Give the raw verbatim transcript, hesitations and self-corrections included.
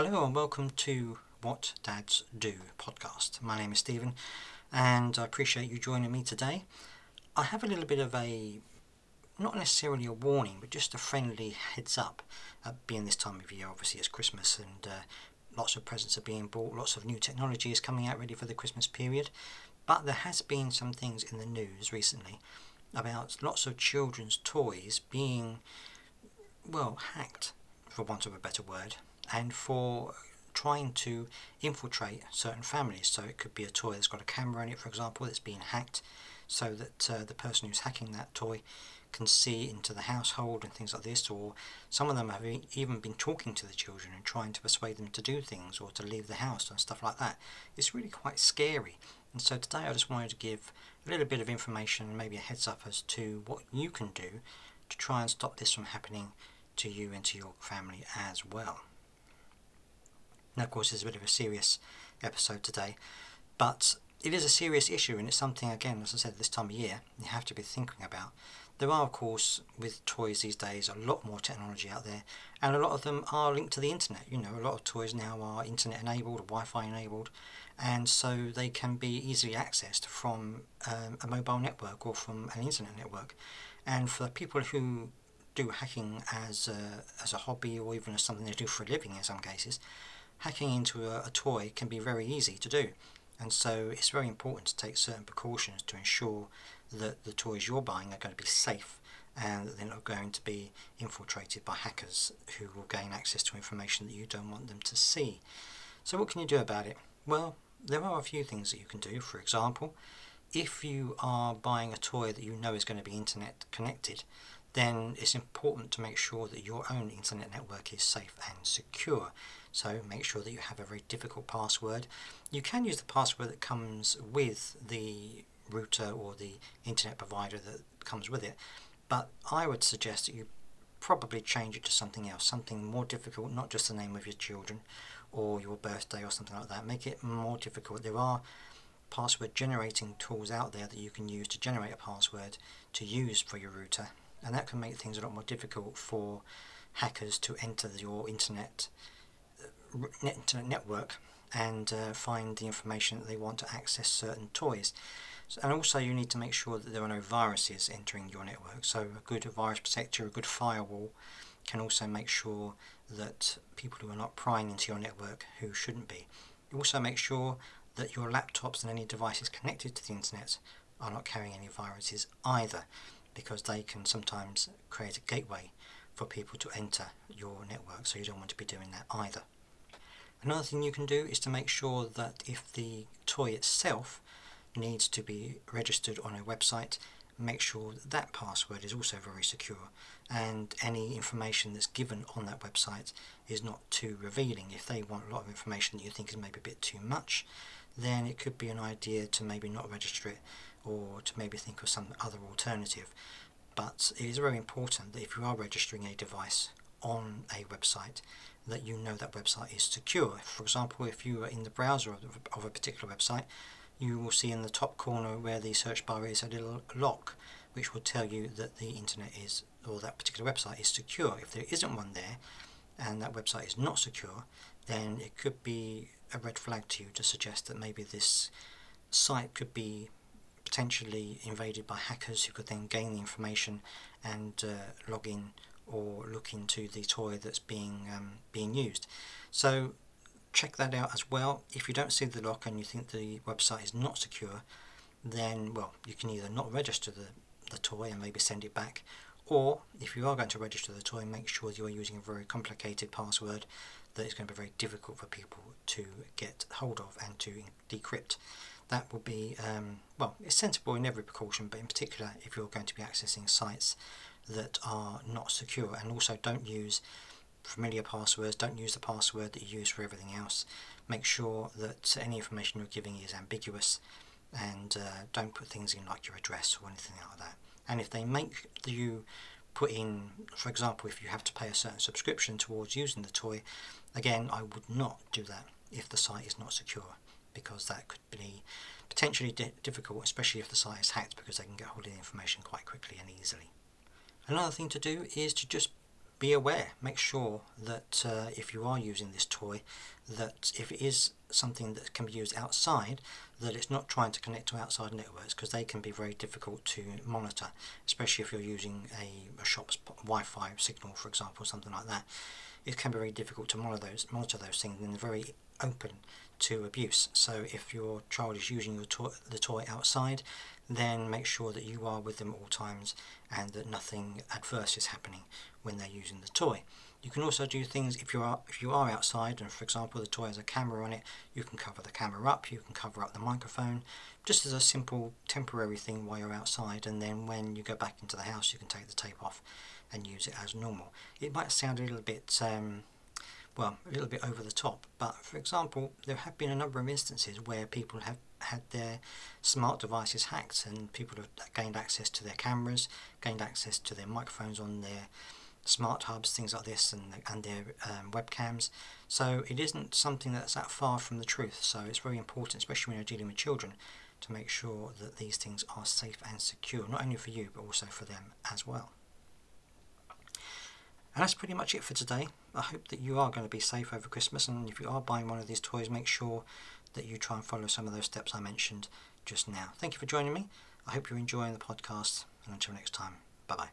Hello and welcome to What Dads Do podcast. My name is Stephen and I appreciate you joining me today. I have a little bit of a, not necessarily a warning, but just a friendly heads up. Uh, being this time of year, obviously it's Christmas and uh, lots of presents are being bought, lots of new technology is coming out ready for the Christmas period. But there has been some things in the news recently about lots of children's toys being, well, hacked, for want of a better word, and for trying to infiltrate certain families. So it could be a toy that's got a camera in it, for example, that's being hacked so that uh, the person who's hacking that toy can see into the household and things like this. Or some of them have even been talking to the children and trying to persuade them to do things or to leave the house and stuff like that. It's really quite scary. And so today I just wanted to give a little bit of information, maybe a heads up as to what you can do to try and stop this from happening to you and to your family as well. Now, of course, it's a bit of a serious episode today, but it is a serious issue, and it's something, again, as I said, this time of year, you have to be thinking about. There are, of course, with toys these days, a lot more technology out there, and a lot of them are linked to the internet. You know, a lot of toys now are internet-enabled, Wi-Fi enabled, and so they can be easily accessed from um, a mobile network or from an internet network. And for people who do hacking as a, as a hobby or even as something they do for a living in some cases, hacking into a, a toy can be very easy to do, and so it's very important to take certain precautions to ensure that the toys you're buying are going to be safe and that they're not going to be infiltrated by hackers who will gain access to information that you don't want them to see. So what can you do about it? Well, there are a few things that you can do. For example, if you are buying a toy that you know is going to be internet connected, then it's important to make sure that your own internet network is safe and secure. So make sure that you have a very difficult password. You can use the password that comes with the router or the internet provider that comes with it, but I would suggest that you probably change it to something else, something more difficult, not just the name of your children or your birthday or something like that. Make it more difficult. There are password generating tools out there that you can use to generate a password to use for your router, and that can make things a lot more difficult for hackers to enter your internet network and uh, find the information that they want to access certain toys. So, and also you need to make sure that there are no viruses entering your network. So a good virus protector, a good firewall, can also make sure that people who are not prying into your network who shouldn't be. You also make sure that your laptops and any devices connected to the internet are not carrying any viruses either, because they can sometimes create a gateway for people to enter your network, so you don't want to be doing that either. Another thing you can do is to make sure that if the toy itself needs to be registered on a website, make sure that that password is also very secure, and any information that's given on that website is not too revealing. If they want a lot of information that you think is maybe a bit too much, then it could be an idea to maybe not register it, or to maybe think of some other alternative. But it is very important that if you are registering a device on a website, that you know that website is secure. For example, if you are in the browser of, the, of a particular website, you will see in the top corner where the search bar is a little lock, which will tell you that the internet is, or that particular website is secure. If there isn't one there, and that website is not secure, then it could be a red flag to you to suggest that maybe this site could be potentially invaded by hackers who could then gain the information and uh, log in or look into the toy that's being um, being used. So check that out as well. If you don't see the lock and you think the website is not secure, then, well, you can either not register the, the toy and maybe send it back, or if you are going to register the toy, make sure you're using a very complicated password that is going to be very difficult for people to get hold of and to decrypt. That will be, um, well, it's sensible in every precaution, but in particular if you're going to be accessing sites that are not secure. And also don't use familiar passwords, don't use the password that you use for everything else. Make sure that any information you're giving is ambiguous, and uh, don't put things in like your address or anything like that. And if they make you put in, for example, if you have to pay a certain subscription towards using the toy, again, I would not do that if the site is not secure, because that could be potentially di- difficult, especially if the site is hacked, because they can get hold of the information quite quickly and easily. Another thing to do is to just be aware, make sure that uh, if you are using this toy, that if it is something that can be used outside, that it's not trying to connect to outside networks, because they can be very difficult to monitor, especially if you're using a, a shop's Wi-Fi signal, for example, something like that. It can be very difficult to monitor those, monitor those things, and they're very open to abuse. So if your child is using your to the toy outside, then make sure that you are with them at all times and that nothing adverse is happening when they're using the toy. You can also do things if you are if you are outside, and for example the toy has a camera on it, you can cover the camera up, you can cover up the microphone, just as a simple temporary thing while you're outside, and then when you go back into the house you can take the tape off and use it as normal. It might sound a little bit um, well, a little bit over the top, but for example there have been a number of instances where people have had their smart devices hacked, and people have gained access to their cameras, gained access to their microphones on their smart hubs, things like this, and, and their um, webcams. So it isn't something that's that far from the truth, so it's very important, especially when you're dealing with children, to make sure that these things are safe and secure, not only for you but also for them as well. And that's pretty much it for today. I hope that you are going to be safe over Christmas, and if you are buying one of these toys, make sure that you try and follow some of those steps I mentioned just now. Thank you for joining me. I hope you're enjoying the podcast, and until next time, bye bye.